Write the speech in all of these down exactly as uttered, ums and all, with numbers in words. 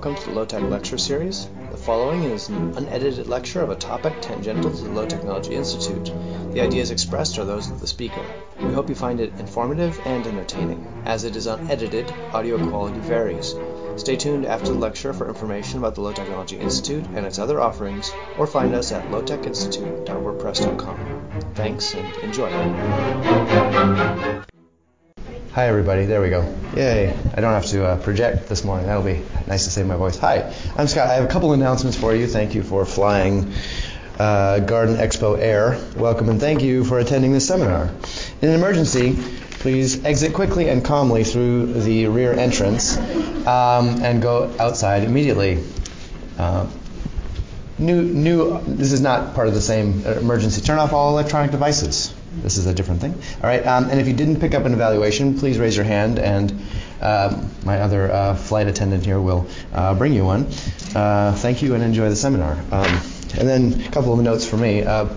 welcome to the Low Tech Lecture Series. The following is an unedited lecture of a topic tangential to the Low Technology Institute. The ideas expressed are those of the speaker. We hope you find it informative and entertaining. As it is unedited, audio quality varies. Stay tuned after the lecture for information about the Low Technology Institute and its other offerings, or find us at low tech institute dot wordpress dot com. Thanks and enjoy. Hi everybody, there we go. Yay, I don't have to uh, project this morning. That'll be nice to save my voice. Hi, I'm Scott. I have a couple announcements for you. Thank you for flying uh, Garden Expo Air. Welcome and thank you for attending this seminar. In an emergency, please exit quickly and calmly through the rear entrance um, and go outside immediately. Uh, new, new. This is not part of the same emergency. Turn off all electronic devices. This is a different thing. All right. Um, and if you didn't pick up an evaluation, please raise your hand, and uh, my other uh, flight attendant here will uh, bring you one. Uh, thank you, and enjoy the seminar. Um, and then a couple of notes for me. Uh,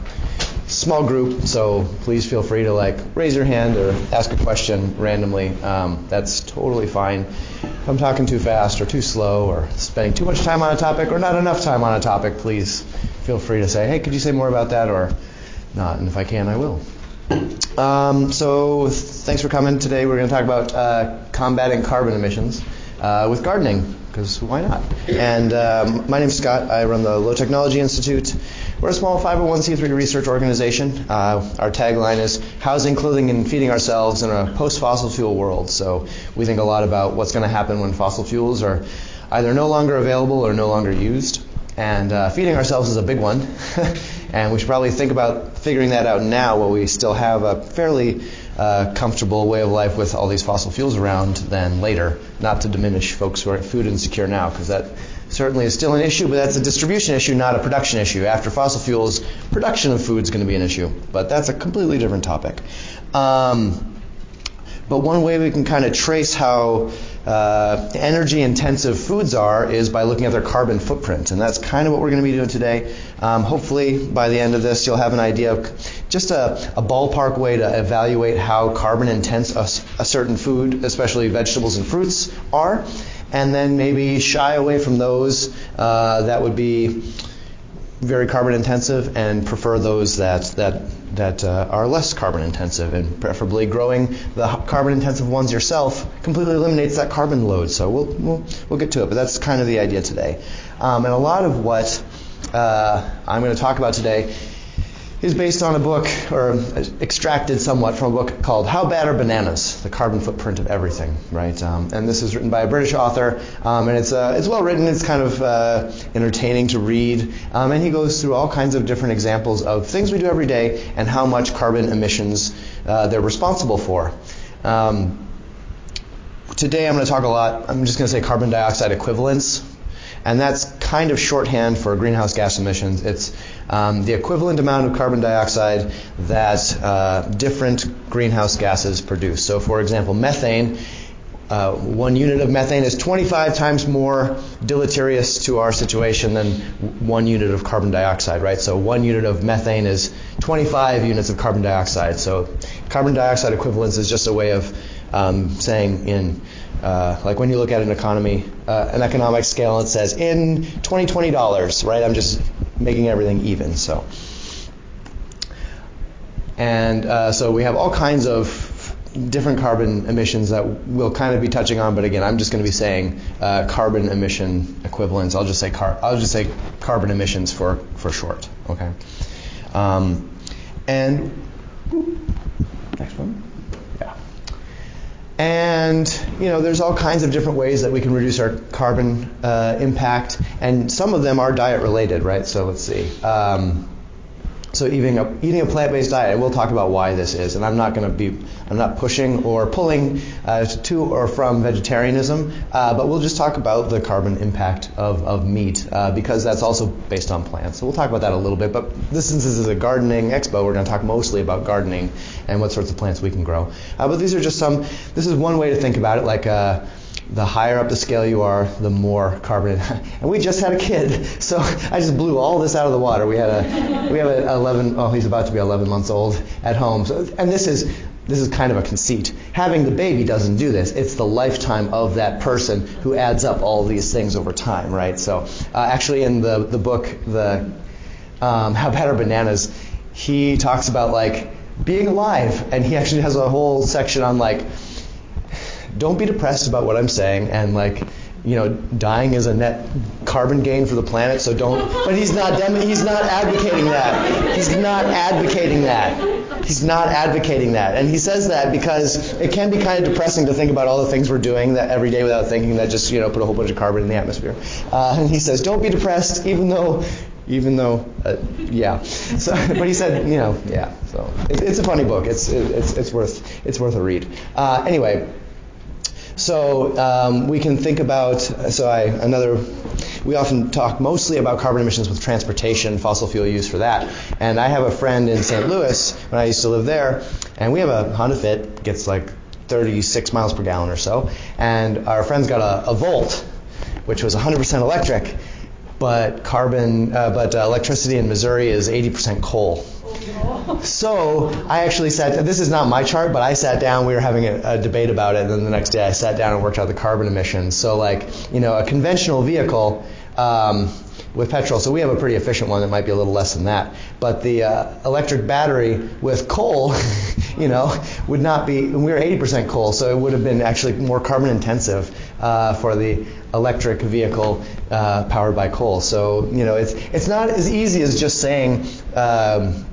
small group, so please feel free to like raise your hand or ask a question randomly. Um, that's totally fine. If I'm talking too fast or too slow or spending too much time on a topic or not enough time on a topic, please feel free to say, hey, could you say more about that or not? And if I can, I will. Um, so th- thanks for coming today. We're going to talk about uh, combating carbon emissions uh, with gardening, because why not? And um, my name's Scott. I run the Low Technology Institute. We're a small five oh one c three research organization. Uh, our tagline is housing, clothing, and feeding ourselves in a post-fossil fuel world. So we think a lot about what's going to happen when fossil fuels are either no longer available or no longer used. And uh, feeding ourselves is a big one. And we should probably think about figuring that out now while we still have a fairly uh, comfortable way of life with all these fossil fuels around than later, not to diminish folks who are food insecure now, because that certainly is still an issue, but that's a distribution issue, not a production issue. After fossil fuels, production of food is going to be an issue, but that's a completely different topic. Um, but one way we can kind of trace how Uh, energy-intensive foods are is by looking at their carbon footprint, and that's kind of what we're going to be doing today. Um, hopefully, by the end of this, you'll have an idea of just a, a ballpark way to evaluate how carbon-intense a, a certain food, especially vegetables and fruits, are, and then maybe shy away from those uh, that would be very carbon-intensive and prefer those that that. that uh, are less carbon intensive, and preferably growing the carbon intensive ones yourself completely eliminates that carbon load. So we'll we'll, we'll get to it, but that's kind of the idea today. Um, and a lot of what uh, I'm going to talk about today is based on a book, or extracted somewhat from a book called How Bad Are Bananas? The Carbon Footprint of Everything, right? Um, and this is written by a British author, um, and it's uh, it's well written, it's kind of uh, entertaining to read, um, and he goes through all kinds of different examples of things we do every day and how much carbon emissions uh, they're responsible for. Um, today I'm going to talk a lot, I'm just going to say carbon dioxide equivalents, and that's kind of shorthand for greenhouse gas emissions. It's um, the equivalent amount of carbon dioxide that uh, different greenhouse gases produce. So, for example, methane, uh, one unit of methane is twenty-five times more deleterious to our situation than one unit of carbon dioxide, right? So one unit of methane is twenty-five units of carbon dioxide. So carbon dioxide equivalence is just a way of um, saying in Uh, like when you look at an economy, uh, an economic scale, it says in twenty twenty dollars, right? I'm just making everything even. So, and uh, so we have all kinds of different carbon emissions that we'll kind of be touching on. But again, I'm just going to be saying uh, carbon emission equivalents. I'll just say car. I'll just say carbon emissions for for short. Okay. Um, and next one. And, you know, there's all kinds of different ways that we can reduce our carbon uh, impact, and some of them are diet-related, right? So let's see. Um, so eating a, eating a plant-based diet, we'll talk about why this is, and I'm not going to be, I'm not pushing or pulling uh, to or from vegetarianism, uh, but we'll just talk about the carbon impact of, of meat, uh, because that's also based on plants. So we'll talk about that a little bit, but this, since this is a gardening expo, we're going to talk mostly about gardening and what sorts of plants we can grow. Uh, but these are just some, this is one way to think about it, like uh, the higher up the scale you are, the more carbon. And we just had a kid, so I just blew all this out of the water. We had a, we have an eleven, oh, he's about to be eleven months old at home. So, and this is this is kind of a conceit. Having the baby doesn't do this. It's the lifetime of that person who adds up all these things over time, right? So uh, actually in the, the book, the um, How Bad Are Bananas? He talks about like being alive, and he actually has a whole section on like, don't be depressed about what I'm saying, and like, you know, dying is a net carbon gain for the planet, so don't. But he's not. Dem- he's not advocating that. He's not advocating that. He's not advocating that. And he says that because it can be kind of depressing to think about all the things we're doing that every day without thinking that just, you know, put a whole bunch of carbon in the atmosphere. Uh, and he says, don't be depressed, even though, even though, uh, yeah. So, but he said, you know, yeah. So it, it's a funny book. It's it, it's it's worth it's worth a read. Uh, anyway. So um, we can think about, so I, another, we often talk mostly about carbon emissions with transportation, fossil fuel use for that. And I have a friend in Saint Louis, when I used to live there, and we have a Honda Fit, gets like thirty-six miles per gallon or so. And our friend's got a, a Volt, which was one hundred percent electric, but carbon, uh, but uh, electricity in Missouri is eighty percent coal. So I actually sat, this is not my chart, but I sat down, we were having a, a debate about it, and then the next day I sat down and worked out the carbon emissions. So like, you know, a conventional vehicle um, with petrol, so we have a pretty efficient one that might be a little less than that, but the uh, electric battery with coal, you know, would not be, and we were eighty percent coal, so it would have been actually more carbon intensive uh, for the electric vehicle uh, powered by coal. So, you know, it's it's not as easy as just saying, um,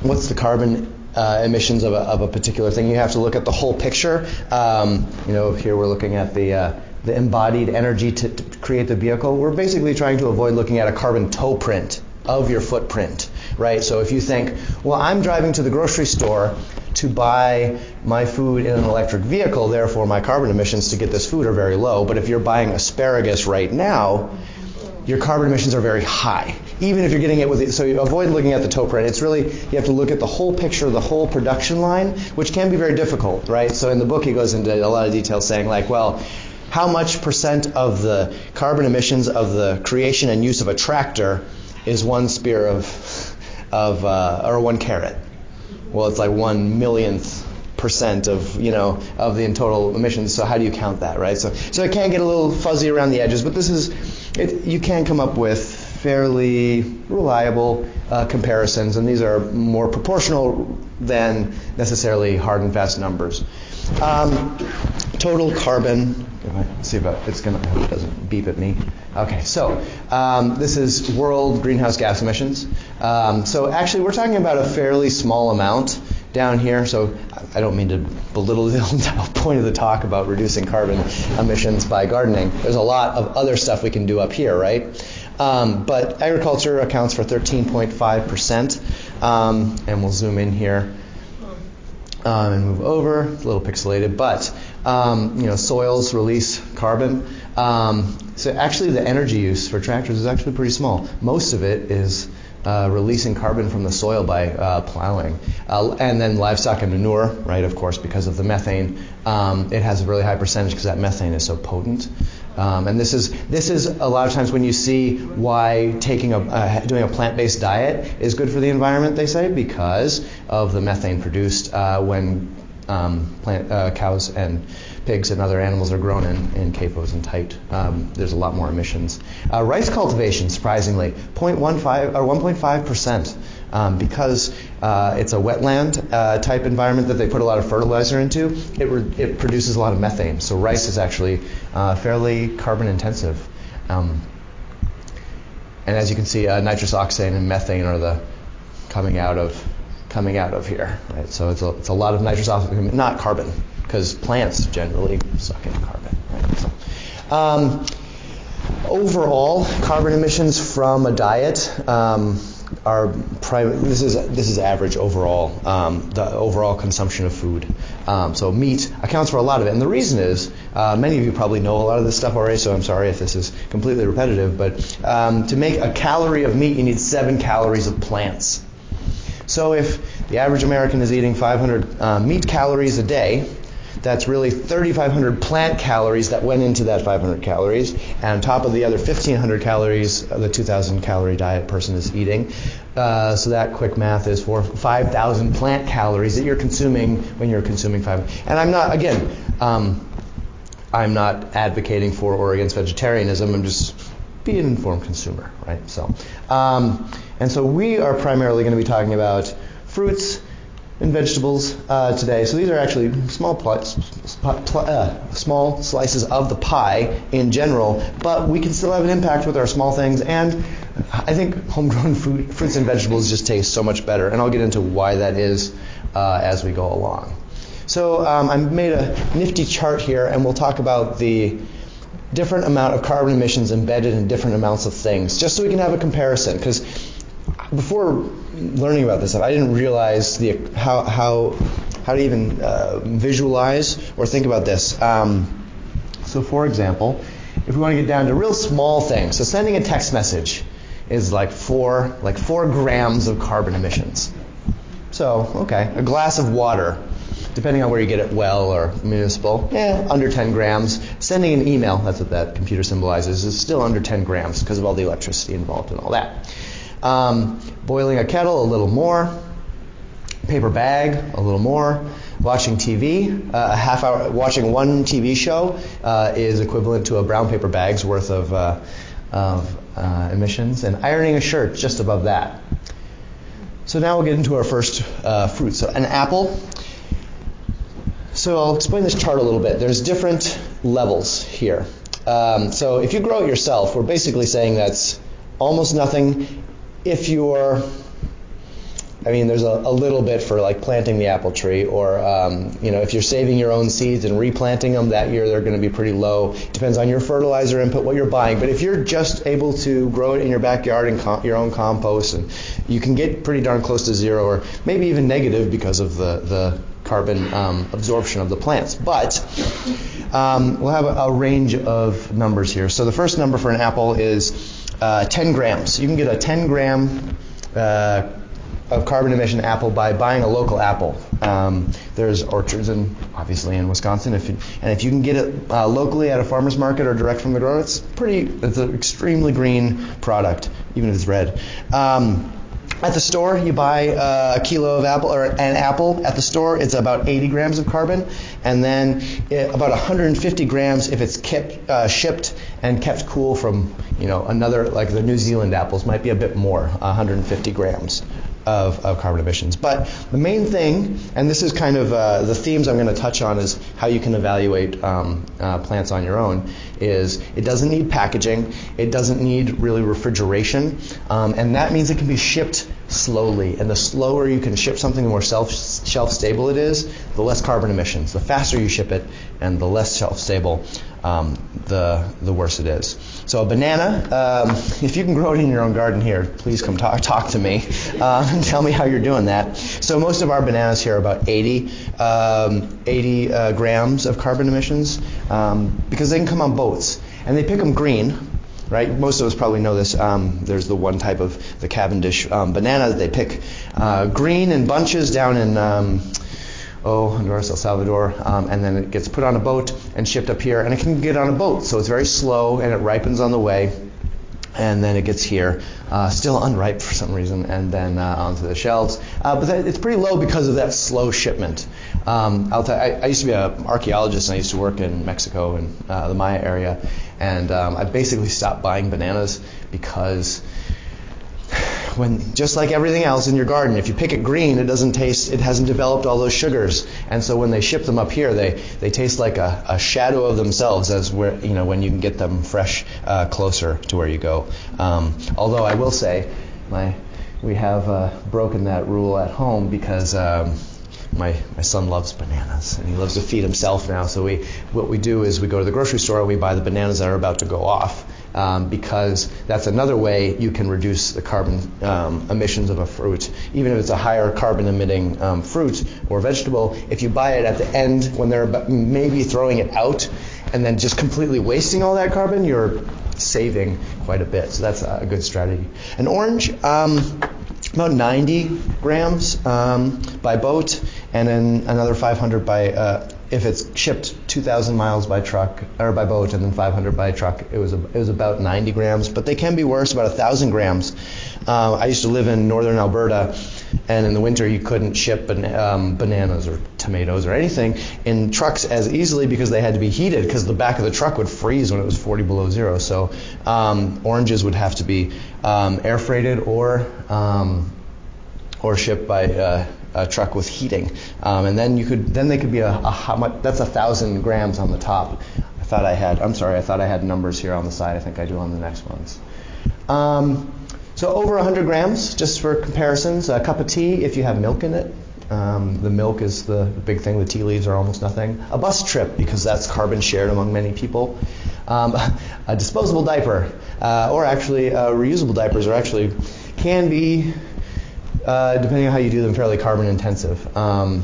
what's the carbon uh, emissions of a, of a particular thing? You have to look at the whole picture. Um, you know, here we're looking at the uh, the embodied energy to, to create the vehicle. We're basically trying to avoid looking at a carbon toe print of your footprint, right? So if you think, well, I'm driving to the grocery store to buy my food in an electric vehicle, therefore my carbon emissions to get this food are very low. But if you're buying asparagus right now, your carbon emissions are very high, even if you're getting it with it. So you avoid looking at the toe print. It's really, you have to look at the whole picture, the whole production line, which can be very difficult, right? So in the book, he goes into a lot of detail saying like, well, how much percent of the carbon emissions of the creation and use of a tractor is one spear of, of uh, or one carrot? Well, it's like one millionth percent of, you know, of the total emissions. So how do you count that, right? So, so it can get a little fuzzy around the edges, but this is, it, you can come up with fairly reliable uh, comparisons, and these are more proportional than necessarily hard and fast numbers. Um, total carbon, let's see if it's going to, it doesn't beep at me. Okay, so um, this is world greenhouse gas emissions. Um, so actually we're talking about a fairly small amount down here, so I don't mean to belittle the whole point of the talk about reducing carbon emissions by gardening. There's a lot of other stuff we can do up here, right? Um, but agriculture accounts for thirteen point five percent, um, and we'll zoom in here um, and move over. It's a little pixelated, but um, you know, soils release carbon. Um, so actually, the energy use for tractors is actually pretty small. Most of it is uh, releasing carbon from the soil by uh, plowing, uh, and then livestock and manure, right? Of course, because of the methane, um, it has a really high percentage because that methane is so potent. Um, and this is this is a lot of times when you see why taking a uh, doing a plant-based diet is good for the environment. They say because of the methane produced uh, when um, plant uh, cows and pigs and other animals are grown in, in capos and tight. Um, there's a lot more emissions. Uh, rice cultivation, surprisingly, zero point one five or one point five percent. Um, because uh, it's a wetland uh, type environment that they put a lot of fertilizer into, it, re- it produces a lot of methane. So rice is actually uh, fairly carbon intensive. Um, and as you can see, uh, nitrous oxide and methane are the coming out of coming out of here. Right? So it's a, it's a lot of nitrous oxide, not carbon, because plants generally suck in carbon. Right? So, um, overall, carbon emissions from a diet. Um, Our private, this is this is average overall, um, the overall consumption of food. Um, so meat accounts for a lot of it, and the reason is uh, many of you probably know a lot of this stuff already. So I'm sorry if this is completely repetitive, but um, to make a calorie of meat, you need seven calories of plants. So if the average American is eating five hundred uh, meat calories a day, That's really thirty-five hundred plant calories that went into that five hundred calories, and on top of the other fifteen hundred calories the two thousand calorie diet person is eating. Uh, so that quick math is for five thousand plant calories that you're consuming when you're consuming five. And I'm not, again, um, I'm not advocating for or against vegetarianism. I'm just be an informed consumer, right? So, um, and so we are primarily going to be talking about fruits and vegetables uh, today. So these are actually small pl- pl- uh, small slices of the pie in general, but we can still have an impact with our small things. And I think homegrown food, fruits and vegetables just taste so much better. And I'll get into why that is uh, as we go along. So um, I made a nifty chart here, and we'll talk about the different amount of carbon emissions embedded in different amounts of things, just so we can have a comparison. Because before learning about this stuff, I didn't realize the how how how to even uh, visualize or think about this. Um, so, for example, if we want to get down to real small things, so sending a text message is like four like four grams of carbon emissions. So, okay, a glass of water, depending on where you get it, well or municipal, yeah, under ten grams. Sending an email, that's what that computer symbolizes, is still under ten grams because of all the electricity involved and all that. Um, boiling a kettle, a little more. Paper bag, a little more. Watching T V, uh, a half hour, watching one T V show uh, is equivalent to a brown paper bag's worth of uh, of uh, emissions. And ironing a shirt, just above that. So now we'll get into our first uh, fruit. So an apple. So I'll explain this chart a little bit. There's different levels here. Um, so if you grow it yourself, we're basically saying that's almost nothing. If you're, I mean, there's a, a little bit for like planting the apple tree, or um, you know, if you're saving your own seeds and replanting them that year, they're going to be pretty low. Depends on your fertilizer input, what you're buying. But if you're just able to grow it in your backyard and com- your own compost, and you can get pretty darn close to zero, or maybe even negative because of the the carbon um, absorption of the plants. But um, we'll have a, a range of numbers here. So the first number for an apple is Uh, ten grams. You can get a ten gram uh, of carbon emission apple by buying a local apple. Um, there's orchards, and obviously in Wisconsin, if you, and if you can get it uh, locally at a farmer's market or direct from the grower, it's pretty. It's an extremely green product, even if it's red. Um, at the store, you buy uh, a kilo of apple or an apple at the store. It's about eighty grams of carbon, and then it, about one hundred fifty grams if it's kept uh, shipped and kept cool from, you know, another, like the New Zealand apples might be a bit more, one hundred fifty grams of, of carbon emissions. But the main thing, and this is kind of uh, the themes I'm going to touch on, is how you can evaluate um, uh, plants on your own, is it doesn't need packaging, it doesn't need really refrigeration, um, and that means it can be shipped slowly. And the slower you can ship something, the more self, shelf-stable it is, the less carbon emissions. The faster you ship it and the less shelf-stable, um, the the worse it is. So a banana, um, if you can grow it in your own garden here, please come talk, talk to me uh, and tell me how you're doing that. So most of our bananas here are about eighty, um, eighty uh, grams of carbon emissions um, because they can come on boats. And they pick them green. Right? Most of us probably know this. Um, there's the one type of the Cavendish um, banana that they pick uh, green in bunches down in um, oh, Honduras, El Salvador, um, and then it gets put on a boat and shipped up here. And it can get on a boat, so it's very slow, and it ripens on the way, and then it gets here, uh, still unripe for some reason, and then uh, onto the shelves. Uh, but that, it's pretty low because of that slow shipment. Um, I'll t- I, I used to be an archaeologist, and I used to work in Mexico and uh, the Maya area. And um, I basically stopped buying bananas because, when just like everything else in your garden, if you pick it green, it doesn't taste. It hasn't developed all those sugars, and so when they ship them up here, they, they taste like a, a shadow of themselves as where you know when you can get them fresh uh, closer to where you go. Um, although I will say, my we have uh, broken that rule at home because. Um, My my son loves bananas, and he loves to feed himself now. So we what we do is we go to the grocery store and we buy the bananas that are about to go off, um, because that's another way you can reduce the carbon um, emissions of a fruit. Even if it's a higher carbon-emitting um, fruit or vegetable, if you buy it at the end when they're about maybe throwing it out and then just completely wasting all that carbon, you're saving quite a bit. So that's a good strategy. An orange. Um, about ninety grams um, by boat, and then another five hundred by uh, if it's shipped two thousand miles by truck or by boat, and then five hundred by truck. It was a, it was about ninety grams, but they can be worse, about one thousand grams. Uh, I used to live in northern Alberta, and in the winter you couldn't ship ban- um, bananas or tomatoes or anything in trucks as easily because they had to be heated, because the back of the truck would freeze when it was forty below zero. So um, oranges would have to be um, air freighted or um, or shipped by uh, a truck with heating, um, and then you could then they could be a, a how much, that's a thousand grams on the top. I thought I had I'm sorry I thought I had numbers here on the side. I think I do on the next ones. Um, so over one hundred grams, just for comparisons. A cup of tea if you have milk in it. Um, the milk is the big thing. The tea leaves are almost nothing. A bus trip, because that's carbon shared among many people. Um, a disposable diaper, uh, or actually uh, reusable diapers, are actually can be, uh, depending on how you do them, fairly carbon intensive, um,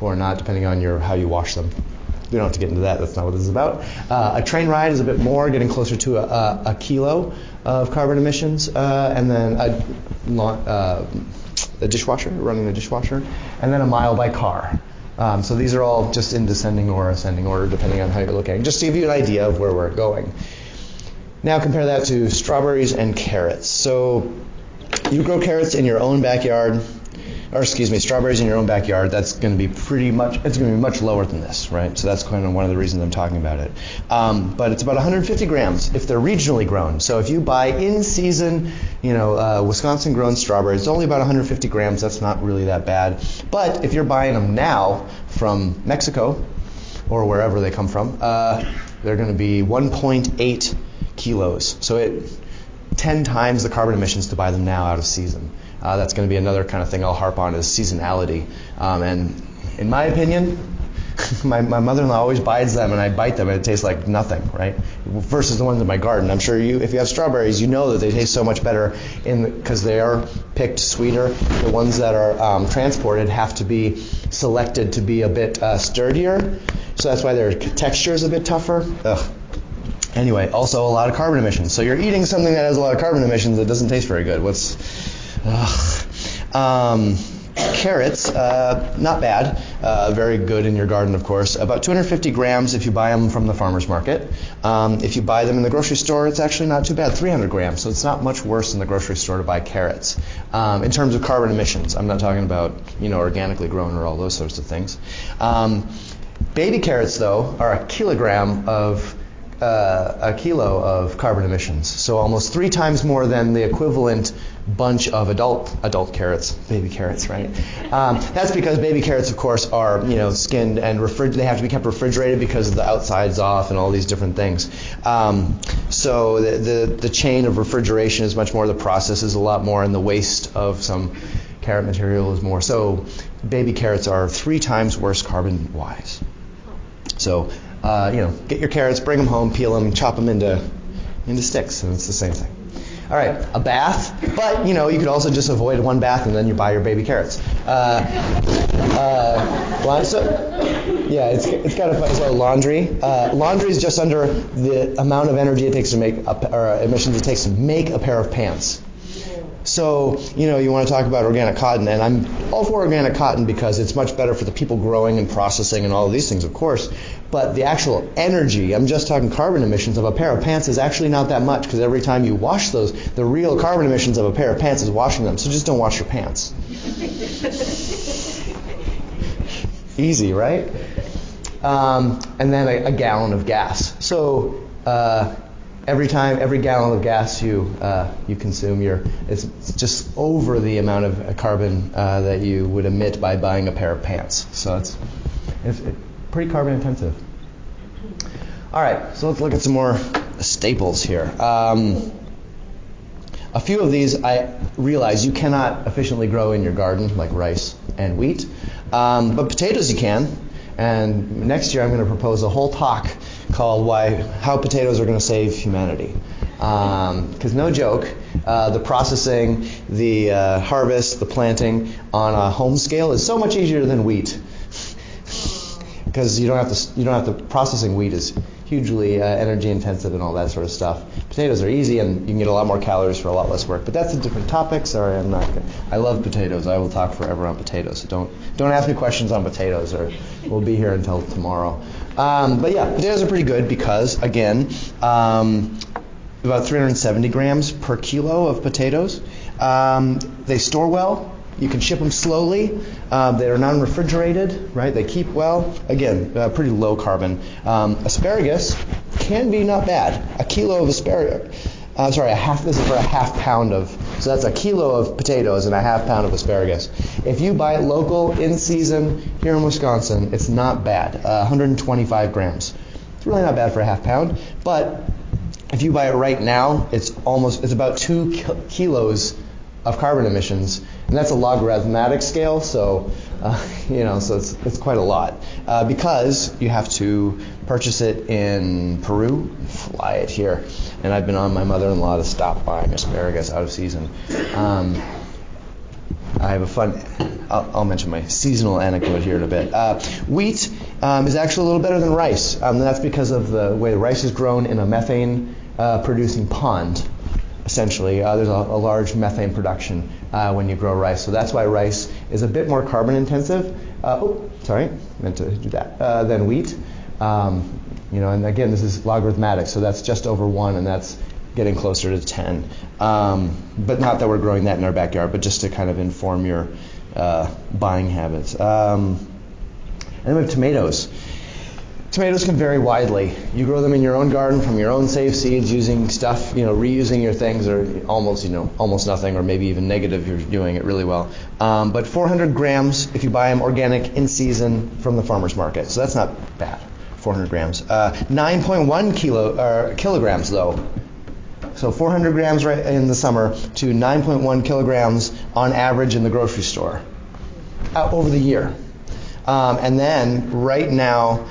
or not, depending on your how you wash them. We don't have to get into that. That's not what this is about. Uh, a train ride is a bit more, getting closer to a, a, a kilo of carbon emissions, uh, and then a. Uh, the dishwasher, running the dishwasher, and then a mile by car. Um, so these are all just in descending or ascending order, depending on how you're looking, just to give you an idea of where we're going. Now compare that to strawberries and carrots. So you grow carrots in your own backyard, or excuse me, strawberries in your own backyard. That's going to be pretty much, it's going to be much lower than this, right? So that's kind of one of the reasons I'm talking about it. Um, but it's about one hundred fifty grams if they're regionally grown. So if you buy in season, you know, uh, Wisconsin grown strawberries, it's only about one hundred fifty grams. That's not really that bad. But if you're buying them now from Mexico or wherever they come from, uh, they're going to be one point eight kilos. So it ten times the carbon emissions to buy them now out of season. Uh, that's going to be another kind of thing I'll harp on, is seasonality. Um, and in my opinion, my, my mother-in-law always buys them, and I bite them, and it tastes like nothing, right? Versus the ones in my garden. I'm sure you, if you have strawberries, you know that they taste so much better because the, they are picked sweeter. The ones that are um, transported have to be selected to be a bit uh, sturdier. So that's why their texture is a bit tougher. Ugh. Anyway, also a lot of carbon emissions. So you're eating something that has a lot of carbon emissions that doesn't taste very good. What's... Ugh. Um, carrots, uh, not bad. Uh, very good in your garden, of course. About two hundred fifty grams if you buy them from the farmer's market. Um, if you buy them in the grocery store, it's actually not too bad, three hundred grams. So it's not much worse in the grocery store to buy carrots. Um, in terms of carbon emissions, I'm not talking about, you know, organically grown or all those sorts of things. Um, baby carrots, though, are a kilogram of Uh, a kilo of carbon emissions, so almost three times more than the equivalent bunch of adult adult carrots, baby carrots, right? Um, that's because baby carrots, of course, are, you know, skinned and refrig- they have to be kept refrigerated because the outside's off and all these different things. Um, so the, the the chain of refrigeration is much more. The process is a lot more, and the waste of some carrot material is more. So baby carrots are three times worse carbon-wise. So. Uh, you know, get your carrots, bring them home, peel them, chop them into into sticks, and it's the same thing. All right, a bath, but you know, you could also just avoid one bath and then you buy your baby carrots. Uh, uh, well, so, yeah, it's it's kind of funny. So laundry, uh, laundry is just under the amount of energy it takes to make a, or emissions it takes to make a pair of pants. So, you know, you want to talk about organic cotton, and I'm all for organic cotton because it's much better for the people growing and processing and all of these things, of course. But the actual energy, I'm just talking carbon emissions of a pair of pants, is actually not that much, because every time you wash those, the real carbon emissions of a pair of pants is washing them. So just don't wash your pants. Easy, right? Um, and then a, a gallon of gas. So... Uh, Every time, every gallon of gas you uh, you consume, you're, it's just over the amount of carbon uh, that you would emit by buying a pair of pants. So it's, it's pretty carbon intensive. All right, so let's look at some more staples here. Um, a few of these I realize you cannot efficiently grow in your garden, like rice and wheat, um, but potatoes you can. And next year I'm going to propose a whole talk called "Why How Potatoes Are Going to Save Humanity," because um, no joke, uh, the processing, the uh, harvest, the planting on a home scale is so much easier than wheat, because you don't have to you don't have to processing wheat is hugely uh, energy intensive and all that sort of stuff. Potatoes are easy, and you can get a lot more calories for a lot less work. But that's a different topic. Sorry, I'm not gonna, I love potatoes. I will talk forever on potatoes. So don't don't ask me questions on potatoes, or we'll be here until tomorrow. Um, but yeah, potatoes are pretty good because, again, um, about three hundred seventy grams per kilo of potatoes. Um, they store well. You can ship them slowly. Uh, they are non-refrigerated, right? They keep well. Again, uh, pretty low carbon. Um, asparagus can be not bad. A kilo of asparagus. Uh, sorry, a half. This is for a half pound of. So that's a kilo of potatoes and a half pound of asparagus. If you buy it local, in season, here in Wisconsin, it's not bad. Uh, one hundred twenty-five grams. It's really not bad for a half pound. But if you buy it right now, it's almost. It's about two ki- kilos. of carbon emissions, and that's a logarithmic scale, so uh, you know, so it's it's quite a lot uh, because you have to purchase it in Peru, fly it here, and I've been on my mother-in-law to stop buying asparagus out of season. Um, I have a fun. I'll, I'll mention my seasonal anecdote here in a bit. Uh, wheat um, is actually a little better than rice. Um, that's because of the way rice is grown in a methane-producing uh, pond. Essentially, uh, there's a, a large methane production uh, when you grow rice. So that's why rice is a bit more carbon intensive. Uh, oh, sorry, meant to do that. Uh, than wheat. Um, you know, and again, this is logarithmic, so that's just over one, and that's getting closer to ten. Um, but not that we're growing that in our backyard, but just to kind of inform your uh, buying habits. Um, and then we have tomatoes. Tomatoes can vary widely. You grow them in your own garden from your own safe seeds, using stuff, you know, reusing your things, or almost, you know, almost nothing, or maybe even negative. You're doing it really well. Um, but four hundred grams if you buy them organic in season from the farmer's market. So that's not bad. four hundred grams. Uh, nine point one kilo or uh, kilograms though. So four hundred grams right in the summer to nine point one kilograms on average in the grocery store uh, over the year. Um, and then right now.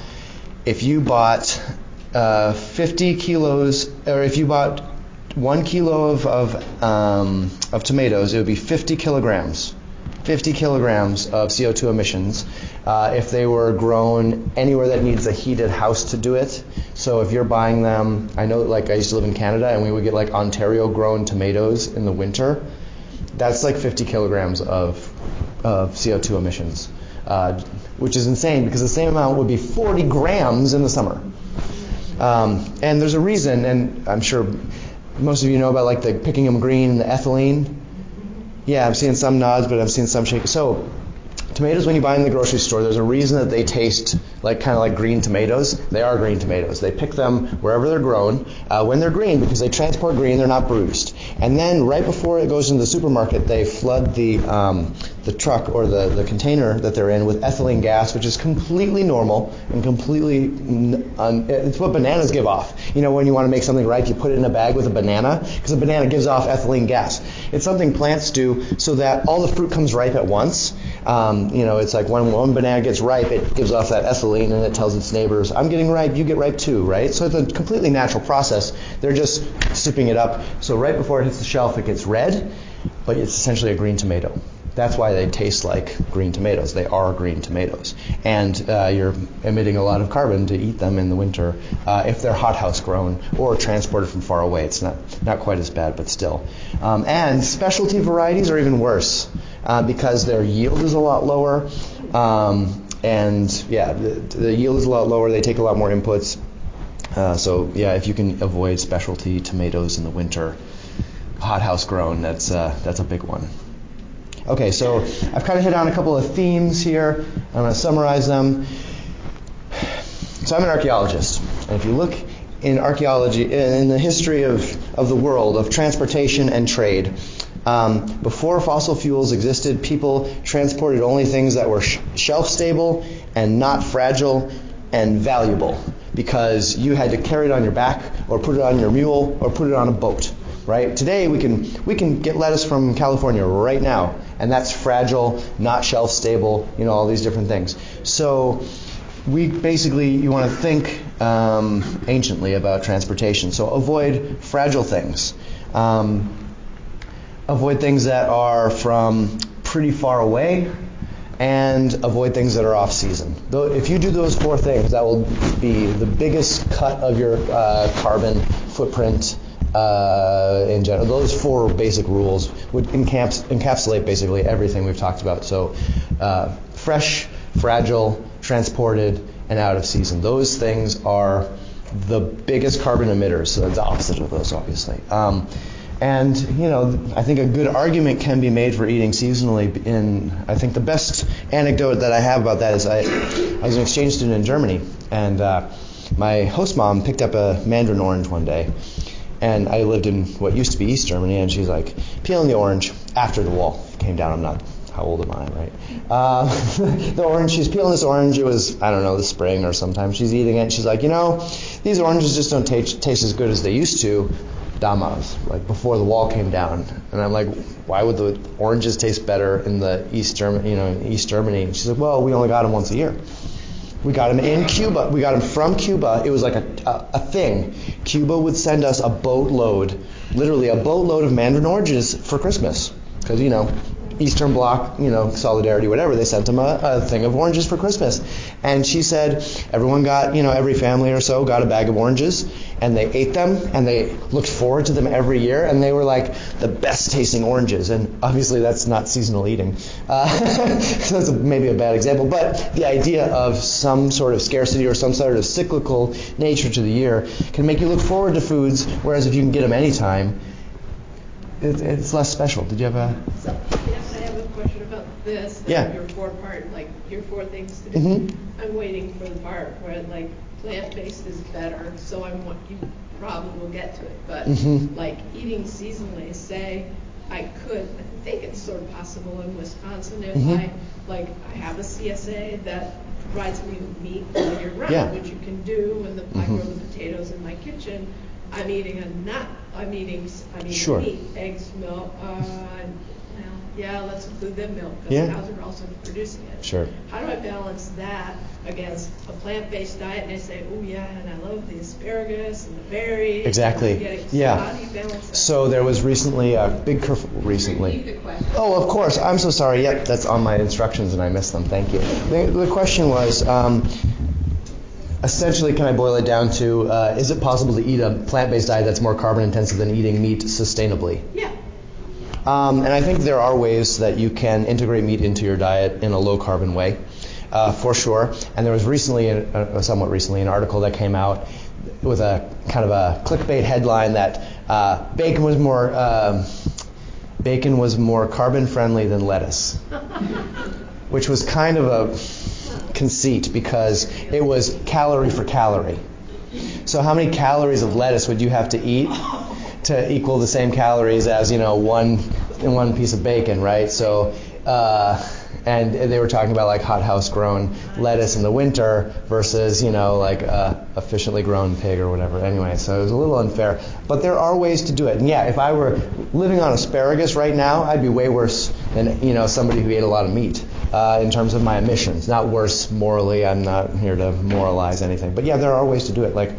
If you bought uh, fifty kilos, or if you bought one kilo of of, um, of tomatoes, it would be fifty kilograms, fifty kilograms of C O two emissions uh, if they were grown anywhere that needs a heated house to do it. So if you're buying them, I know, like I used to live in Canada, and we would get like Ontario-grown tomatoes in the winter. That's like fifty kilograms of of C O two emissions. Uh, which is insane because the same amount would be forty grams in the summer. Um, and there's a reason, and I'm sure most of you know about like the picking them green and the ethylene. Yeah, I'm seeing some nods, but I'm seeing some shakes. So tomatoes, when you buy them in the grocery store, there's a reason that they taste like kind of like green tomatoes. They are green tomatoes. They pick them wherever they're grown uh, when they're green because they transport green. They're not bruised. And then right before it goes into the supermarket, they flood the um, the truck or the, the container that they're in with ethylene gas, which is completely normal and completely, un- it's what bananas give off. You know, when you want to make something ripe, you put it in a bag with a banana because a banana gives off ethylene gas. It's something plants do so that all the fruit comes ripe at once. Um, you know, it's like when one banana gets ripe, it gives off that ethylene and it tells its neighbors, I'm getting ripe, you get ripe too, right? So it's a completely natural process. They're just sipping it up. So right before it hits the shelf, it gets red, but it's essentially a green tomato. That's why they taste like green tomatoes. They are green tomatoes. And uh, you're emitting a lot of carbon to eat them in the winter uh, if they're hothouse grown or transported from far away. It's not, not quite as bad, but still. Um, and specialty varieties are even worse uh, because their yield is a lot lower. Um, and yeah, the, the yield is a lot lower. They take a lot more inputs. Uh, so yeah, if you can avoid specialty tomatoes in the winter, hothouse grown, that's uh, that's a big one. Okay, so I've kind of hit on a couple of themes here. I'm going to summarize them. So I'm an archaeologist. And if you look in archaeology, in the history of, of the world, of transportation and trade, um, before fossil fuels existed, people transported only things that were sh- shelf-stable and not fragile and valuable because you had to carry it on your back or put it on your mule or put it on a boat. Right? Today we can we can get lettuce from California right now, and that's fragile, not shelf stable, you know, all these different things. So we basically, you want to think um, anciently about transportation. So avoid fragile things. Um, avoid things that are from pretty far away. and avoid things that are off season. Though if you do those four things, that will be the biggest cut of your uh, carbon footprint uh, in general. Those four basic rules would encaps- encapsulate basically everything we've talked about. So uh, fresh, fragile, transported, and out of season. Those things are the biggest carbon emitters. So the opposite of those, obviously. Um, And, you know, I think a good argument can be made for eating seasonally. In, I think the best anecdote that I have about that is I, I was an exchange student in Germany, and uh, my host mom picked up a mandarin orange one day. And I lived in what used to be East Germany, and she's like, peeling the orange after the wall came down. I'm not, how old am I, right? Uh, the orange, she's peeling this orange. It was, I don't know, the spring or sometime. She's eating it, and she's like, you know, these oranges just don't t- taste as good as they used to. Damas, like before the wall came down. And I'm like, why would the oranges taste better in the East Germany, you know, in East Germany? And she's like, well, we only got them once a year. We got them in Cuba. We got them from Cuba. It was like a, a, a thing. Cuba would send us a boatload, literally a boatload of mandarin oranges for Christmas. Because, you know, Eastern Bloc, you know, solidarity, whatever, they sent them a, a thing of oranges for Christmas. And she said everyone got, you know, every family or so got a bag of oranges, and they ate them, and they looked forward to them every year, and they were like the best tasting oranges. And obviously that's not seasonal eating. Uh, so that's a, maybe a bad example. But the idea of some sort of scarcity or some sort of cyclical nature to the year can make you look forward to foods, whereas if you can get them anytime, it, it's less special. Did you have a... So, yes, I have a question about this. Yeah. Your four part, like your four things to do. Mm-hmm. I'm waiting for the part where like plant-based is better, so I'm what you probably will get to it. But mm-hmm. like eating seasonally, say I could, I think it's sort of possible in Wisconsin if mm-hmm. I like I have a C S A that provides me with meat all year round, yeah. which you can do when the mm-hmm. I grow the potatoes in my kitchen. I'm eating a nut. I'm eating. I'm eating sure. meat, eggs, milk. Uh, yeah, let's include them milk because yeah. cows are also producing it. Sure. How do I balance that against a plant-based diet? And I say, oh yeah, and I love the asparagus and the berries. Exactly. It, so yeah. How do you balance that? So there was recently a big curve. Recently. The question. Oh, of course. I'm so sorry. Yep, that's on my instructions and I missed them. Thank you. The, the question was. Um, Essentially, can I boil it down to, uh, is it possible to eat a plant-based diet that's more carbon-intensive than eating meat sustainably? Yeah. Um, and I think there are ways that you can integrate meat into your diet in a low-carbon way, uh, for sure. And there was recently, uh, somewhat recently, an article that came out with a kind of a clickbait headline that uh, bacon was more um, bacon was more carbon-friendly than lettuce, which was kind of a... conceit because it was calorie for calorie. So how many calories of lettuce would you have to eat to equal the same calories as, you know, one one piece of bacon, right? So uh, and they were talking about like hothouse grown lettuce in the winter versus, you know, like a efficiently grown pig or whatever. Anyway, so it was a little unfair, but there are ways to do it. And yeah, if I were living on asparagus right now, I'd be way worse than, you know, somebody who ate a lot of meat. Uh, in terms of my emissions. Not worse morally. I'm not here to moralize anything. But yeah, there are ways to do it. Like,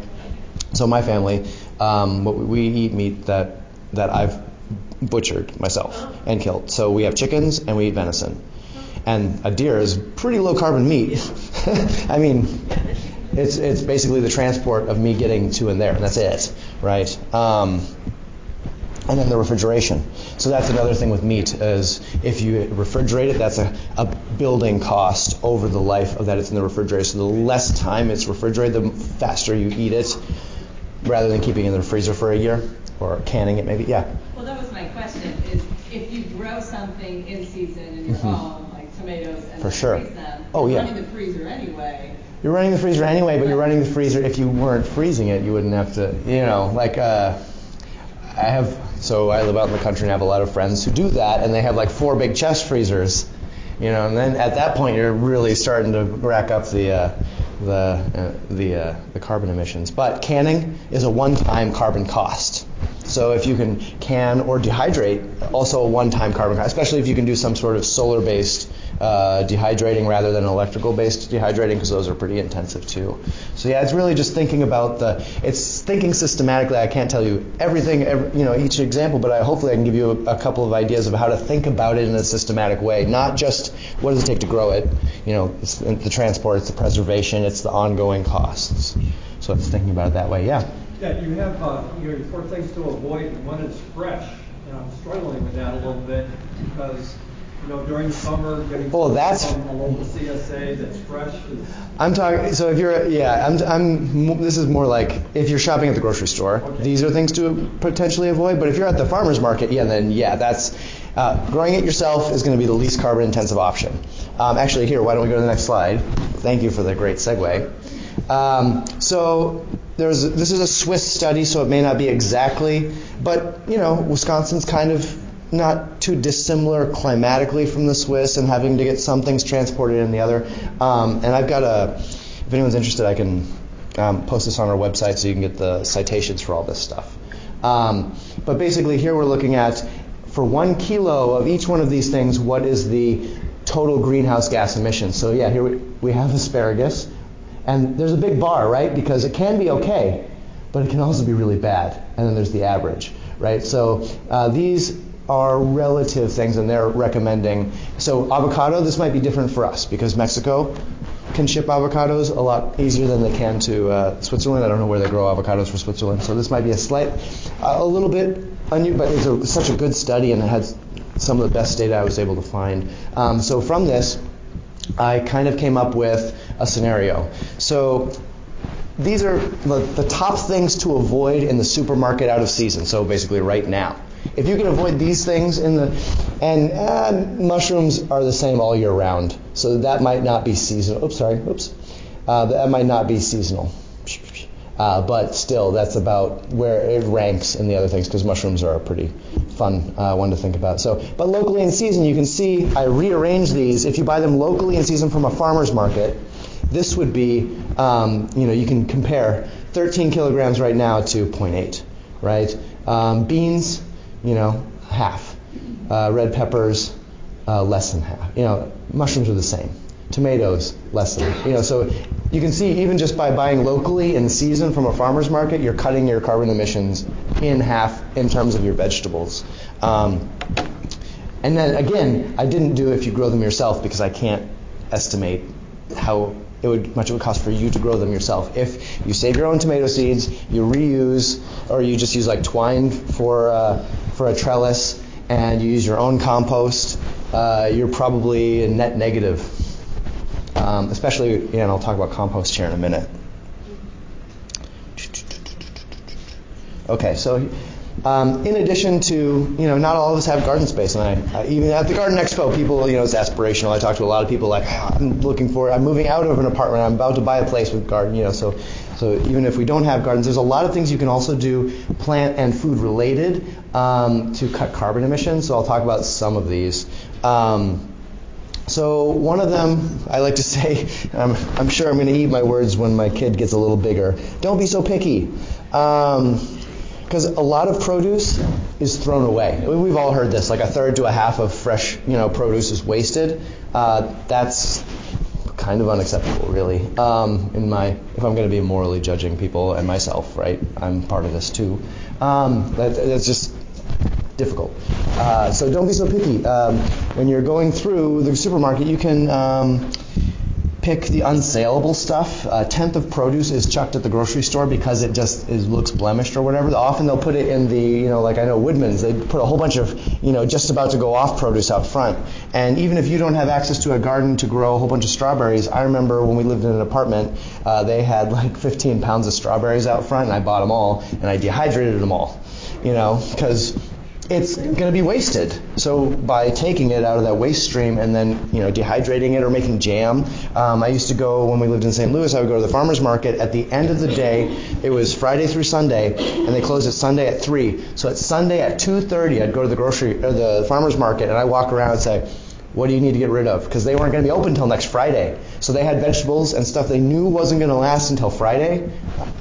so my family, um, we eat meat that that I've butchered myself and killed. So we have chickens and we eat venison. And a deer is pretty low carbon meat. I mean, it's it's basically the transport of me getting to and there, and that's it, right? Um, And then the refrigeration. So that's another thing with meat is if you refrigerate it, that's a, a building cost over the life of that it's in the refrigerator. So the less time it's refrigerated, the faster you eat it, rather than keeping it in the freezer for a year or canning it maybe. Yeah. Well, that was my question is if you grow something in season in your mm-hmm. home, like tomatoes, and for sure. freeze them, oh, you're yeah. running the freezer anyway. You're running the freezer anyway, but you're running the freezer if you weren't freezing it, you wouldn't have to, you know, like uh, I have... So I live out in the country and have a lot of friends who do that, and they have like four big chest freezers, you know. And then at that point, you're really starting to rack up the uh, the uh, the uh, the carbon emissions. But canning is a one-time carbon cost. So if you can can or dehydrate, also a one-time carbon cost. Especially if you can do some sort of solar-based uh, dehydrating rather than electrical-based dehydrating, because those are pretty intensive too. So yeah, it's really just thinking about the, it's thinking systematically. I can't tell you everything, every, you know, each example, but I, hopefully I can give you a, a couple of ideas of how to think about it in a systematic way, not just what does it take to grow it, you know, it's the transport, it's the preservation, it's the ongoing costs. So it's thinking about it that way, yeah. Yeah, you have uh, you know, four things to avoid, and one is fresh. And I'm struggling with that a little bit because, you know, during the summer, getting oh, that's, from a local C S A that's fresh. Is I'm talking, so if you're, yeah, I'm, I'm, this is more like if you're shopping at the grocery store, okay. These are things to potentially avoid. But if you're at the farmer's market, yeah, then yeah, that's, uh, growing it yourself is going to be the least carbon intensive option. Um, actually, here, why don't we go to the next slide? Thank you for the great segue. Um, so there's this is a Swiss study, so it may not be exactly, but you know, Wisconsin's kind of not too dissimilar climatically from the Swiss, and having to get some things transported in the other. Um, and I've got a, if anyone's interested, I can um, post this on our website so you can get the citations for all this stuff. Um, but basically, here we're looking at for one kilo of each one of these things, what is the total greenhouse gas emissions? So yeah, here we, we have asparagus. And there's a big bar, right? Because it can be okay, but it can also be really bad. And then there's the average, right? So uh, these are relative things, and they're recommending. So avocado, this might be different for us because Mexico can ship avocados a lot easier than they can to uh, Switzerland. I don't know where they grow avocados for Switzerland. So this might be a slight, uh, a little bit unusual, but it's a, such a good study, and it had some of the best data I was able to find. Um, so from this, I kind of came up with a scenario. So these are the, the top things to avoid in the supermarket out of season, so basically right now. If you can avoid these things in the, and uh, mushrooms are the same all year round, so that might not be seasonal. Oops, sorry, oops. Uh, that might not be seasonal. Uh, but still, that's about where it ranks in the other things, because mushrooms are a pretty fun uh, one to think about. So, but locally in season, you can see I rearrange these. If you buy them locally in season from a farmer's market, this would be, um, you know, you can compare thirteen kilograms right now to zero point eight, right? Um, beans, you know, half. Uh, red peppers, uh, less than half. You know, mushrooms are the same. Tomatoes, less than, you know, so you can see even just by buying locally in season from a farmer's market, you're cutting your carbon emissions in half in terms of your vegetables. Um, and then again, I didn't do if you grow them yourself, because I can't estimate how it would much it would cost for you to grow them yourself. If you save your own tomato seeds, you reuse, or you just use like twine for uh, for a trellis, and you use your own compost, uh, you're probably net negative. Um, especially, you know, and I'll talk about compost here in a minute. Okay, so um, in addition to, you know, not all of us have garden space, and I, uh, even at the Garden Expo, people, you know, it's aspirational. I talk to a lot of people like, oh, I'm looking for, I'm moving out of an apartment, I'm about to buy a place with garden, you know, so, so even if we don't have gardens, there's a lot of things you can also do, plant and food related, um, to cut carbon emissions, so I'll talk about some of these. Um, So one of them, I like to say, um, I'm sure I'm going to eat my words when my kid gets a little bigger. Don't be so picky. Because um, a lot of produce is thrown away. We've all heard this, like a third to a half of fresh, you know, produce is wasted. Uh, that's kind of unacceptable, really. Um, in my, if I'm going to be morally judging people and myself, right? I'm part of this too. Um, that, that's just difficult. Uh, so don't be so picky. Um, when you're going through the supermarket, you can um, pick the unsaleable stuff. A tenth of produce is chucked at the grocery store because it just is, looks blemished or whatever. Often they'll put it in the, you know, like I know Woodman's, they put a whole bunch of, you know, just about to go off produce out front. And even if you don't have access to a garden to grow a whole bunch of strawberries, I remember when we lived in an apartment, uh, they had like fifteen pounds of strawberries out front, and I bought them all, and I dehydrated them all, you know, because it's going to be wasted. So by taking it out of that waste stream and then, you know, dehydrating it or making jam, um, I used to go, when we lived in Saint Louis, I would go to the farmer's market. At the end of the day, it was Friday through Sunday, and they closed at Sunday at three. So at Sunday at two thirty, I'd go to the grocery or the farmer's market, and I walk around and say, what do you need to get rid of? Because they weren't going to be open until next Friday. So they had vegetables and stuff they knew wasn't going to last until Friday,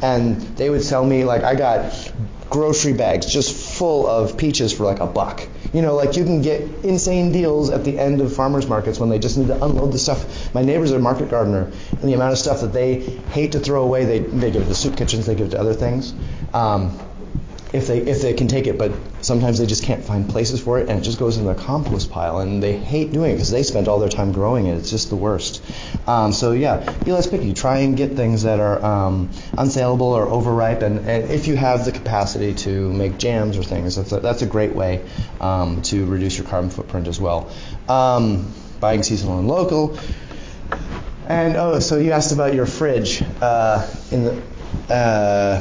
and they would sell me, like, I got grocery bags just full of peaches for like a buck. You know, like you can get insane deals at the end of farmers markets when they just need to unload the stuff. My neighbor's a market gardener, and the amount of stuff that they hate to throw away, they they give it to soup kitchens, they give it to other things, um, if they if they can take it. But sometimes they just can't find places for it, and it just goes in the compost pile, and they hate doing it because they spent all their time growing it. It's just the worst. Um, so yeah, be less picky. Try and get things that are um, unsaleable or overripe, and, and if you have the capacity to make jams or things, that's a, that's a great way um, to reduce your carbon footprint as well. Um, buying seasonal and local. And oh, so you asked about your fridge. Uh, in the uh,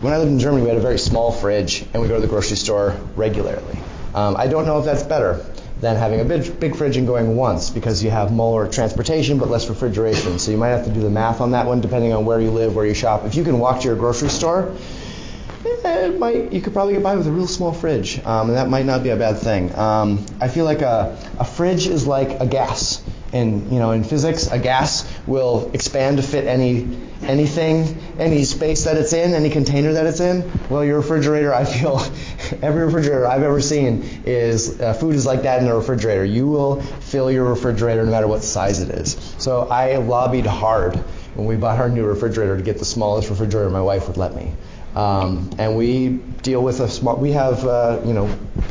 When I lived in Germany, we had a very small fridge, and we go to the grocery store regularly. Um, I don't know if that's better than having a big, big fridge and going once, because you have more transportation but less refrigeration. So you might have to do the math on that one, depending on where you live, where you shop. If you can walk to your grocery store, it might, you could probably get by with a real small fridge, um, and that might not be a bad thing. Um, I feel like a, a fridge is like a gas. In, you know, in physics, a gas will expand to fit any anything, any space that it's in, any container that it's in. Well, your refrigerator, I feel, every refrigerator I've ever seen is, uh, food is like that in a refrigerator. You will fill your refrigerator no matter what size it is. So I lobbied hard when we bought our new refrigerator to get the smallest refrigerator my wife would let me. Um, and we deal with a small, we have, uh, you know,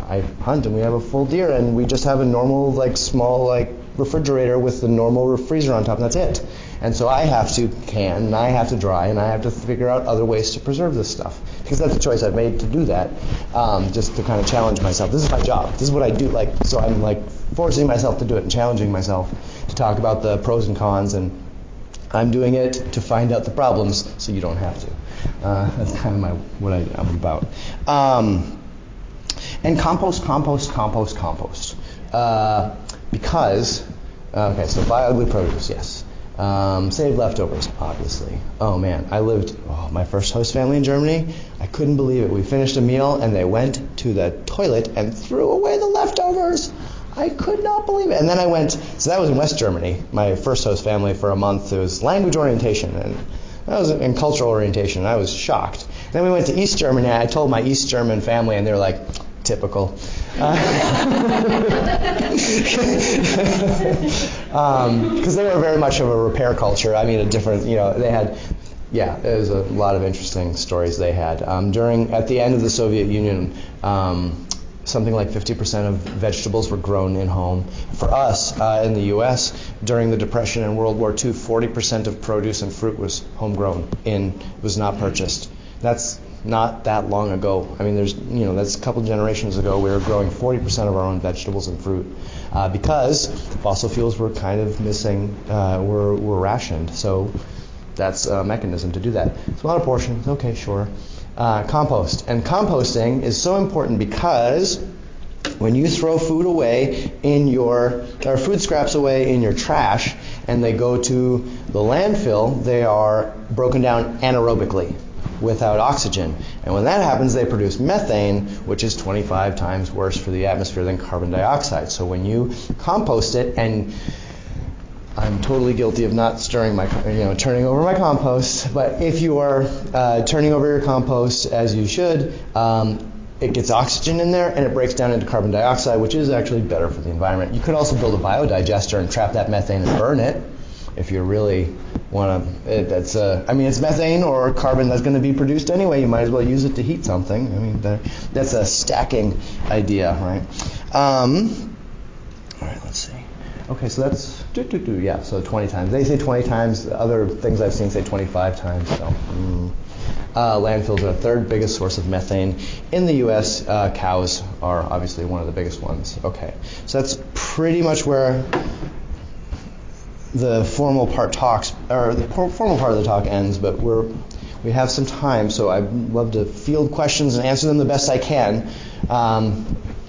I hunt and we have a full deer, and we just have a normal, like, small, like, refrigerator with the normal freezer on top, and that's it. And so I have to can, and I have to dry, and I have to figure out other ways to preserve this stuff, because that's a choice I've made to do that, um, just to kind of challenge myself. This is my job. This is what I do. Like, so I'm like forcing myself to do it and challenging myself to talk about the pros and cons, and I'm doing it to find out the problems so you don't have to. Uh, that's kind of my what I, I'm about. Um, and compost, compost, compost, compost. Uh, Because, okay, so buy ugly produce, yes. Um, save leftovers, obviously. Oh man, I lived, oh, my first host family in Germany, I couldn't believe it. We finished a meal and they went to the toilet and threw away the leftovers. I could not believe it. And then I went, so that was in West Germany, my first host family for a month. It was language orientation and, that was, and cultural orientation. I was shocked. Then we went to East Germany, and I told my East German family, and they were like, typical. Because uh, um, they were very much of a repair culture. I mean, a different, you know, they had, yeah, there was a lot of interesting stories they had. Um, during, at the end of the Soviet Union, um, something like fifty percent of vegetables were grown in home. For us, uh, in the U S, during the Depression and World War Two, forty percent of produce and fruit was homegrown, in, was not purchased. That's not that long ago. I mean, there's, you know, that's a couple generations ago. We were growing forty percent of our own vegetables and fruit uh, because fossil fuels were kind of missing, uh, were were rationed. So that's a mechanism to do that. It's a lot of portions. Okay, sure. Uh, compost. And composting is so important because when you throw food away in your, or food scraps away in your trash, and they go to the landfill, they are broken down anaerobically, without oxygen. And when that happens, they produce methane, which is twenty-five times worse for the atmosphere than carbon dioxide. So when you compost it, and I'm totally guilty of not stirring my, you know, turning over my compost, but if you are uh, turning over your compost as you should, um, it gets oxygen in there, and it breaks down into carbon dioxide, which is actually better for the environment. You could also build a biodigester and trap that methane and burn it, if you really want to. That's uh, I mean, it's methane or carbon that's going to be produced anyway. You might as well use it to heat something. I mean, that's a stacking idea, right? Um, all right, let's see. Okay, so that's do do do. Yeah, so twenty times. They say twenty times. Other things I've seen say twenty-five times. So. Mm. Uh, landfills are the third biggest source of methane in the U S Uh, cows are obviously one of the biggest ones. Okay, so that's pretty much where the formal part talks, or the formal part of the talk ends, but we're we have some time, so I'd love to field questions and answer them the best I can, um,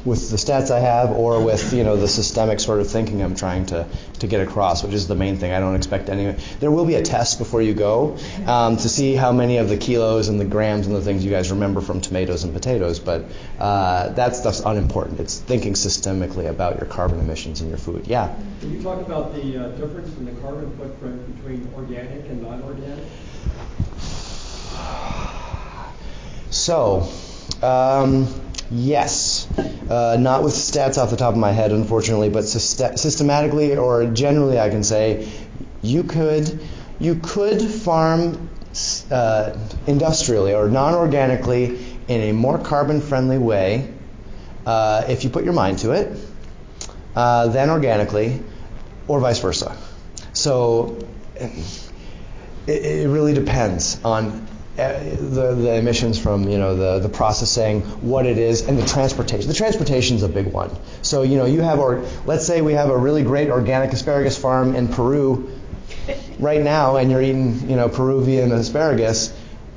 with the stats I have, or with, you know, the systemic sort of thinking I'm trying to to get across, which is the main thing. I don't expect any. There will be a test before you go um, to see how many of the kilos and the grams and the things you guys remember from tomatoes and potatoes, but uh, that stuff's unimportant. It's thinking systemically about your carbon emissions in your food. Yeah? Can you talk about the uh, difference in the carbon footprint between organic and non-organic? So, um, Yes. Uh, not with stats off the top of my head, unfortunately, but syst- systematically or generally I can say you could you could farm uh, industrially or non-organically in a more carbon-friendly way uh, if you put your mind to it uh, than organically, or vice versa. So it, it really depends on the, the emissions from, you know, the, the processing, what it is, and the transportation. The transportation is a big one. So, you know, you have, or let's say we have a really great organic asparagus farm in Peru right now, and you're eating, you know, Peruvian asparagus.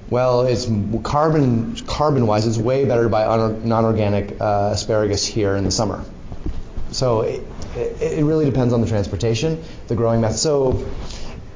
Well, it's carbon carbon-wise, it's way better to buy un, non-organic uh, asparagus here in the summer. So it, it really depends on the transportation, the growing method. So,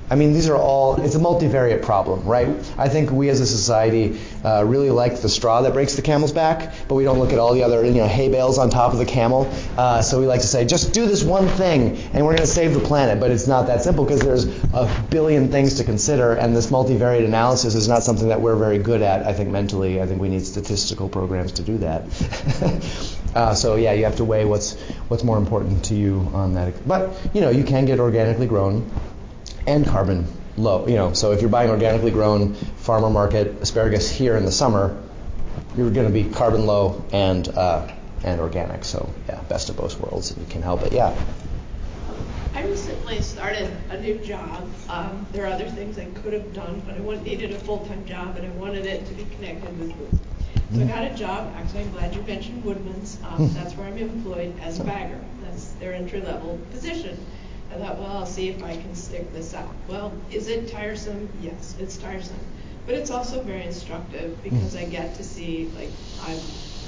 I mean, these are all, it's a multivariate problem, right? I think we as a society uh, really like the straw that breaks the camel's back, but we don't look at all the other, you know, hay bales on top of the camel. Uh, so we like to say, just do this one thing, and we're going to save the planet. But it's not that simple, because there's a billion things to consider, and this multivariate analysis is not something that we're very good at, I think, mentally. I think we need statistical programs to do that. uh, so, yeah, you have to weigh what's what's more important to you on that. But, you know, you can get organically grown and carbon low, you know. So if you're buying organically grown farmer market asparagus here in the summer, you're going to be carbon low and uh, and organic. So yeah, best of both worlds if you can help it. Yeah. I recently started a new job. Um, there are other things I could have done, but I needed a full-time job, and I wanted it to be connected with food. So mm. I got a job. Actually, I'm glad you mentioned Woodman's. Um, mm. That's where I'm employed as a bagger. That's their entry-level position. I thought, well, I'll see if I can stick this out. Well, is it tiresome? Yes, it's tiresome. But it's also very instructive, because I get to see, like, I'm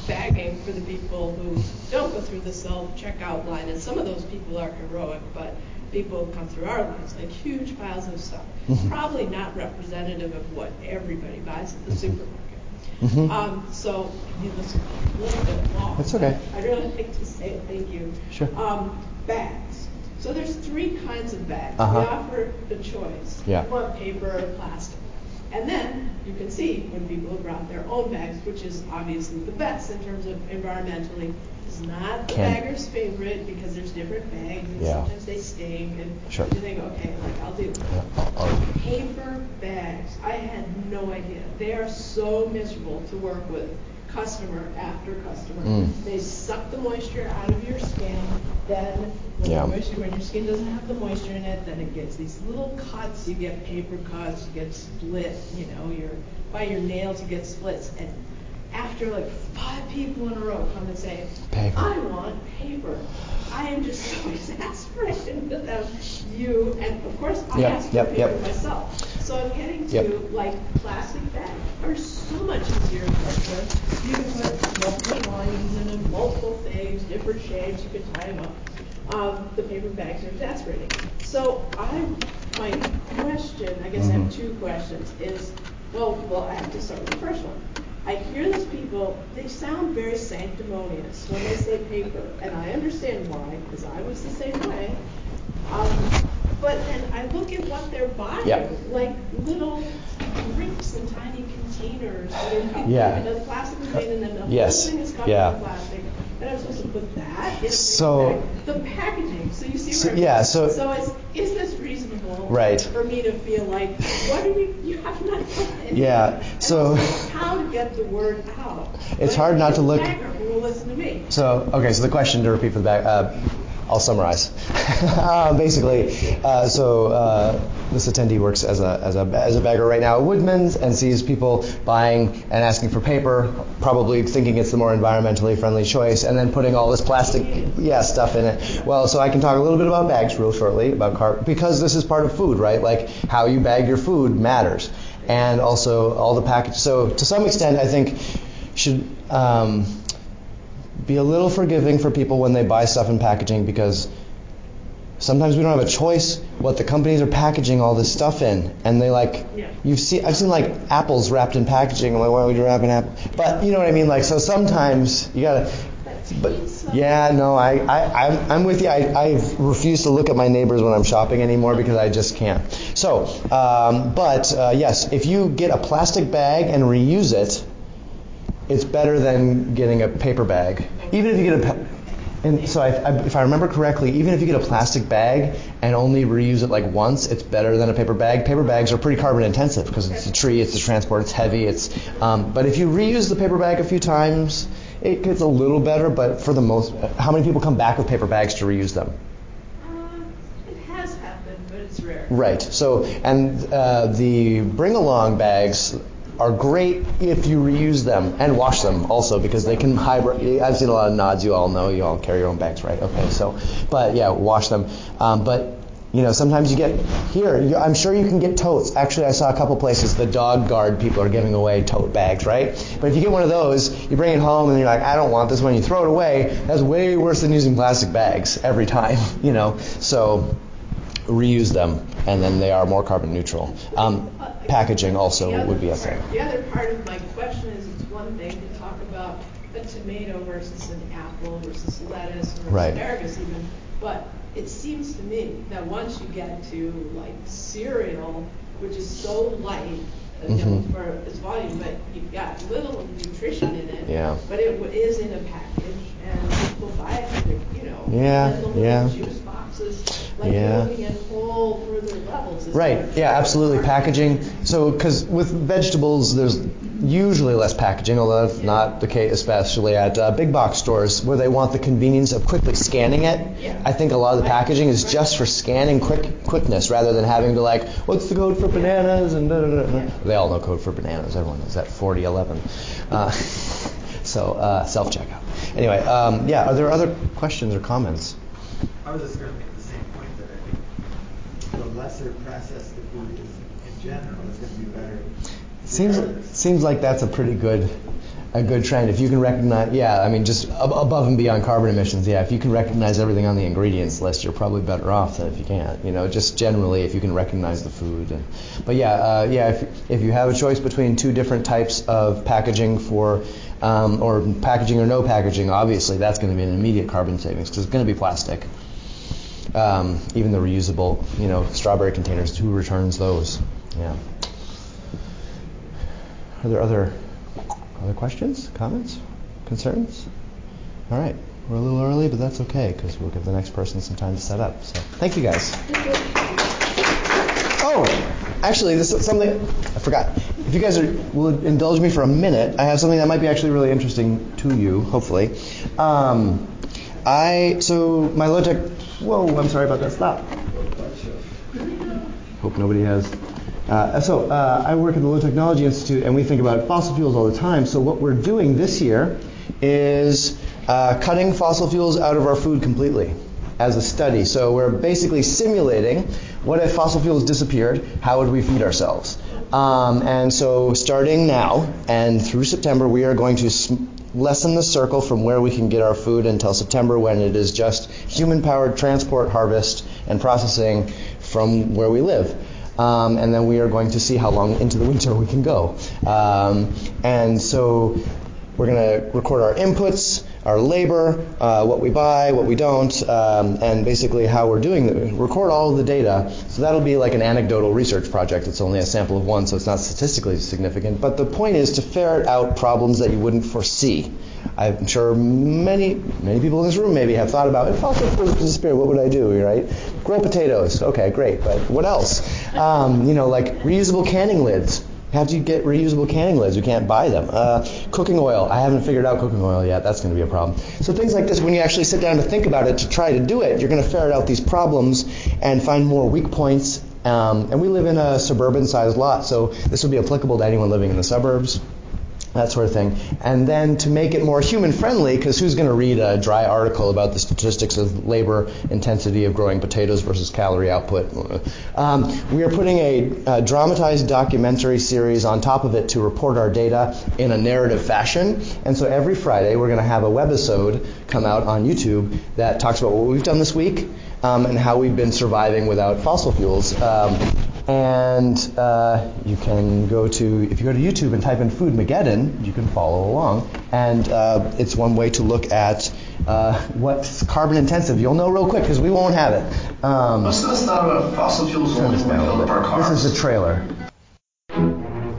bagging for the people who don't go through the self-checkout line. And some of those people are heroic, but people come through our lines, like huge piles of stuff. Mm-hmm. Probably not representative of what everybody buys at the supermarket. Mm-hmm. Um, so, you know, this is a little bit long. That's okay. I really like to say thank you. Sure. Um, bags. So there's three kinds of bags. Uh-huh. We offer the choice. Yeah. You want paper or plastic. And then you can see when people brought their own bags, which is obviously the best in terms of environmentally. It's not the can. bagger's favorite, because there's different bags, and yeah. sometimes they stink. And sure. you think, okay, like I'll do yeah. paper bags. I had no idea. They are so miserable to work with. Customer after customer. Mm. They suck the moisture out of your skin. Then when, yeah. the moisture, when your skin doesn't have the moisture in it, then it gets these little cuts. You get paper cuts, you get split, you know, your by your nails you get splits. And after like five people in a row come and say, paper. I want paper. I am just so exasperated with them, you, and of course I yep, ask for yep, paper yep. myself. So I'm getting to, yep. like, plastic bags are so much easier to work with. You can put multiple volumes in and multiple things, different shapes, you can tie them up. Um, the paper bags are exasperating. So I, my question, I guess mm-hmm. I have two questions, is, well, well, I have to start with the first one. I hear these people, they sound very sanctimonious when they say paper, and I understand why, because I was the same way. Um, but then I look at what they're buying, yeah. like little drinks in tiny containers, that are yeah. in a plastic container, and then the yes. whole thing is covered yeah. in plastic. And I'm supposed to put that in so, the packaging. So you see where so, I'm yeah, so, so it's, is this reasonable right. for me to feel like, what are you, you have not done anything? Yeah, so. Like how to get the word out. It's but hard not to look. Will listen to me. So, okay, so the question to repeat for the back, uh, I'll summarize. uh, basically, uh, so uh, this attendee works as a as a as a bagger right now at Woodman's and sees people buying and asking for paper, probably thinking it's the more environmentally friendly choice, and then putting all this plastic yeah stuff in it. Well, so I can talk a little bit about bags real shortly about carb because this is part of food, right? Like how you bag your food matters, and also all the package. So to some extent, I think should. Um, Be a little forgiving for people when they buy stuff in packaging, because sometimes we don't have a choice what the companies are packaging all this stuff in, and they like yeah. you've seen I've seen like apples wrapped in packaging. I'm like, why would you wrap an apple? But you know what I mean. Like so sometimes you gotta. But yeah, no, I I I'm, I'm with you. I I refuse to look at my neighbors when I'm shopping anymore because I just can't. So, um, but uh, yes, if you get a plastic bag and reuse it. it's better than getting a paper bag. Even if you get a, and so I, I, if I remember correctly, even if you get a plastic bag and only reuse it like once, it's better than a paper bag. Paper bags are pretty carbon intensive because it's a tree, it's a transport, it's heavy. It's, um, but if you reuse the paper bag a few times, it gets a little better. But for the most, how many people come back with paper bags to reuse them? Right. So, and uh, the bring-along bags are great if you reuse them and wash them also, because they can hybrid. I've seen a lot of nods. You all know. You all carry your own bags, right? Okay. So, but yeah, wash them. Um, but you know, sometimes you get here. You, I'm sure you can get totes. Actually, I saw a couple places. The dog guard people are giving away tote bags, right? But if you get one of those, you bring it home and you're like, I don't want this one. You throw it away. That's way worse than using plastic bags every time. You know. So. Reuse them, and then they are more carbon neutral. Um, packaging also would be a thing. The other part of my question is, it's one thing to talk about a tomato versus an apple versus lettuce or right. asparagus even, but it seems to me that once you get to like cereal, which is so light uh, mm-hmm. you know, for its volume, but you've got little nutrition in it, yeah. but it w- is in a package, and people buy it, you know, yeah, yeah. juice boxes. Like yeah. Whole further levels, right. Yeah, absolutely. Packaging. So, because with vegetables, there's usually less packaging, although that's yeah. not the case, especially at uh, big box stores where they want the convenience of quickly scanning it. Yeah. I think a lot of the packaging is right. just for scanning quick quickness rather than having to like, what's the code for bananas? And da, da, da, da. Yeah. They all know code for bananas. Everyone knows that forty eleven. Uh, so uh, self checkout. Anyway, um, yeah. Are there other questions or comments? I was just going to make the same point that I think the lesser processed the food is in general is going to be better. Seems seems like that's a pretty good a good trend. If you can recognize, yeah, I mean, just ab- above and beyond carbon emissions, yeah. If you can recognize everything on the ingredients list, you're probably better off than if you can't. You know, just generally, if you can recognize the food. And, but yeah, uh, yeah. If if you have a choice between two different types of packaging for Um, or packaging or no packaging, obviously that's going to be an immediate carbon savings because it's going to be plastic. Um, even the reusable, you know, strawberry containers, who returns those? Yeah. Are there other other questions, comments, concerns? All right, we're a little early, but that's okay because we'll give the next person some time to set up. So thank you guys. Oh, actually, this is something I forgot. If you guys are, will indulge me for a minute, I have something that might be actually really interesting to you, hopefully. Um, I so my low tech. Whoa, I'm sorry about that. Stop. Hope nobody has. Uh, so uh, I work at the Low Technology Institute, and we think about fossil fuels all the time. So what we're doing this year is uh, cutting fossil fuels out of our food completely as a study. So we're basically simulating what if fossil fuels disappeared? How would we feed ourselves? Um, and so starting now and through September, we are going to sm- lessen the circle from where we can get our food until September when it is just human-powered transport, harvest, and processing from where we live. Um, and then we are going to see how long into the winter we can go. Um, and so we're going to record our inputs, our labor, uh, what we buy, what we don't, um, and basically how we're doing it. Record all of the data. So that'll be like an anecdotal research project. It's only a sample of one, so it's not statistically significant. But the point is to ferret out problems that you wouldn't foresee. I'm sure many, many people in this room maybe have thought about, if fossil fuels disappear, what would I do, right? Grow potatoes. Okay, great, but what else? Um, you know, like reusable canning lids. How do you get reusable canning lids? You can't buy them. Uh, cooking oil. I haven't figured out cooking oil yet. That's going to be a problem. So things like this, when you actually sit down to think about it, to try to do it, you're going to ferret out these problems and find more weak points. Um, and we live in a suburban-sized lot, so this would be applicable to anyone living in the suburbs, that sort of thing. And then to make it more human-friendly, because who's going to read a dry article about the statistics of labor intensity of growing potatoes versus calorie output? Um, we are putting a, a dramatized documentary series on top of it to report our data in a narrative fashion. And so every Friday, we're going to have a webisode come out on YouTube that talks about what we've done this week um, and how we've been surviving without fossil fuels. Um, And uh, you can go to, if you go to YouTube and type in Foodmaggadon, you can follow along. And uh, it's one way to look at uh, what's carbon intensive. You'll know real quick because we won't have it. Um, Most of us thought about fossil fuels when we built up our cars. This is a trailer.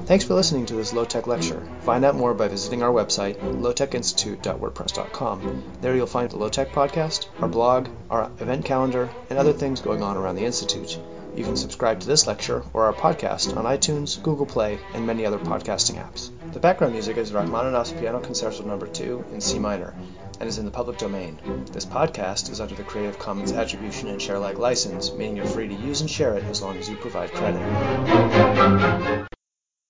Thanks for listening to this low-tech lecture. Find out more by visiting our website, low tech institute dot wordpress dot com. There you'll find the Low Tech podcast, our blog, our event calendar, and other things going on around the Institute. You can subscribe to this lecture or our podcast on iTunes, Google Play, and many other podcasting apps. The background music is Rachmaninoff's Piano Concerto number two in C minor and is in the public domain. This podcast is under the Creative Commons Attribution and Share-like license, meaning you're free to use and share it as long as you provide credit.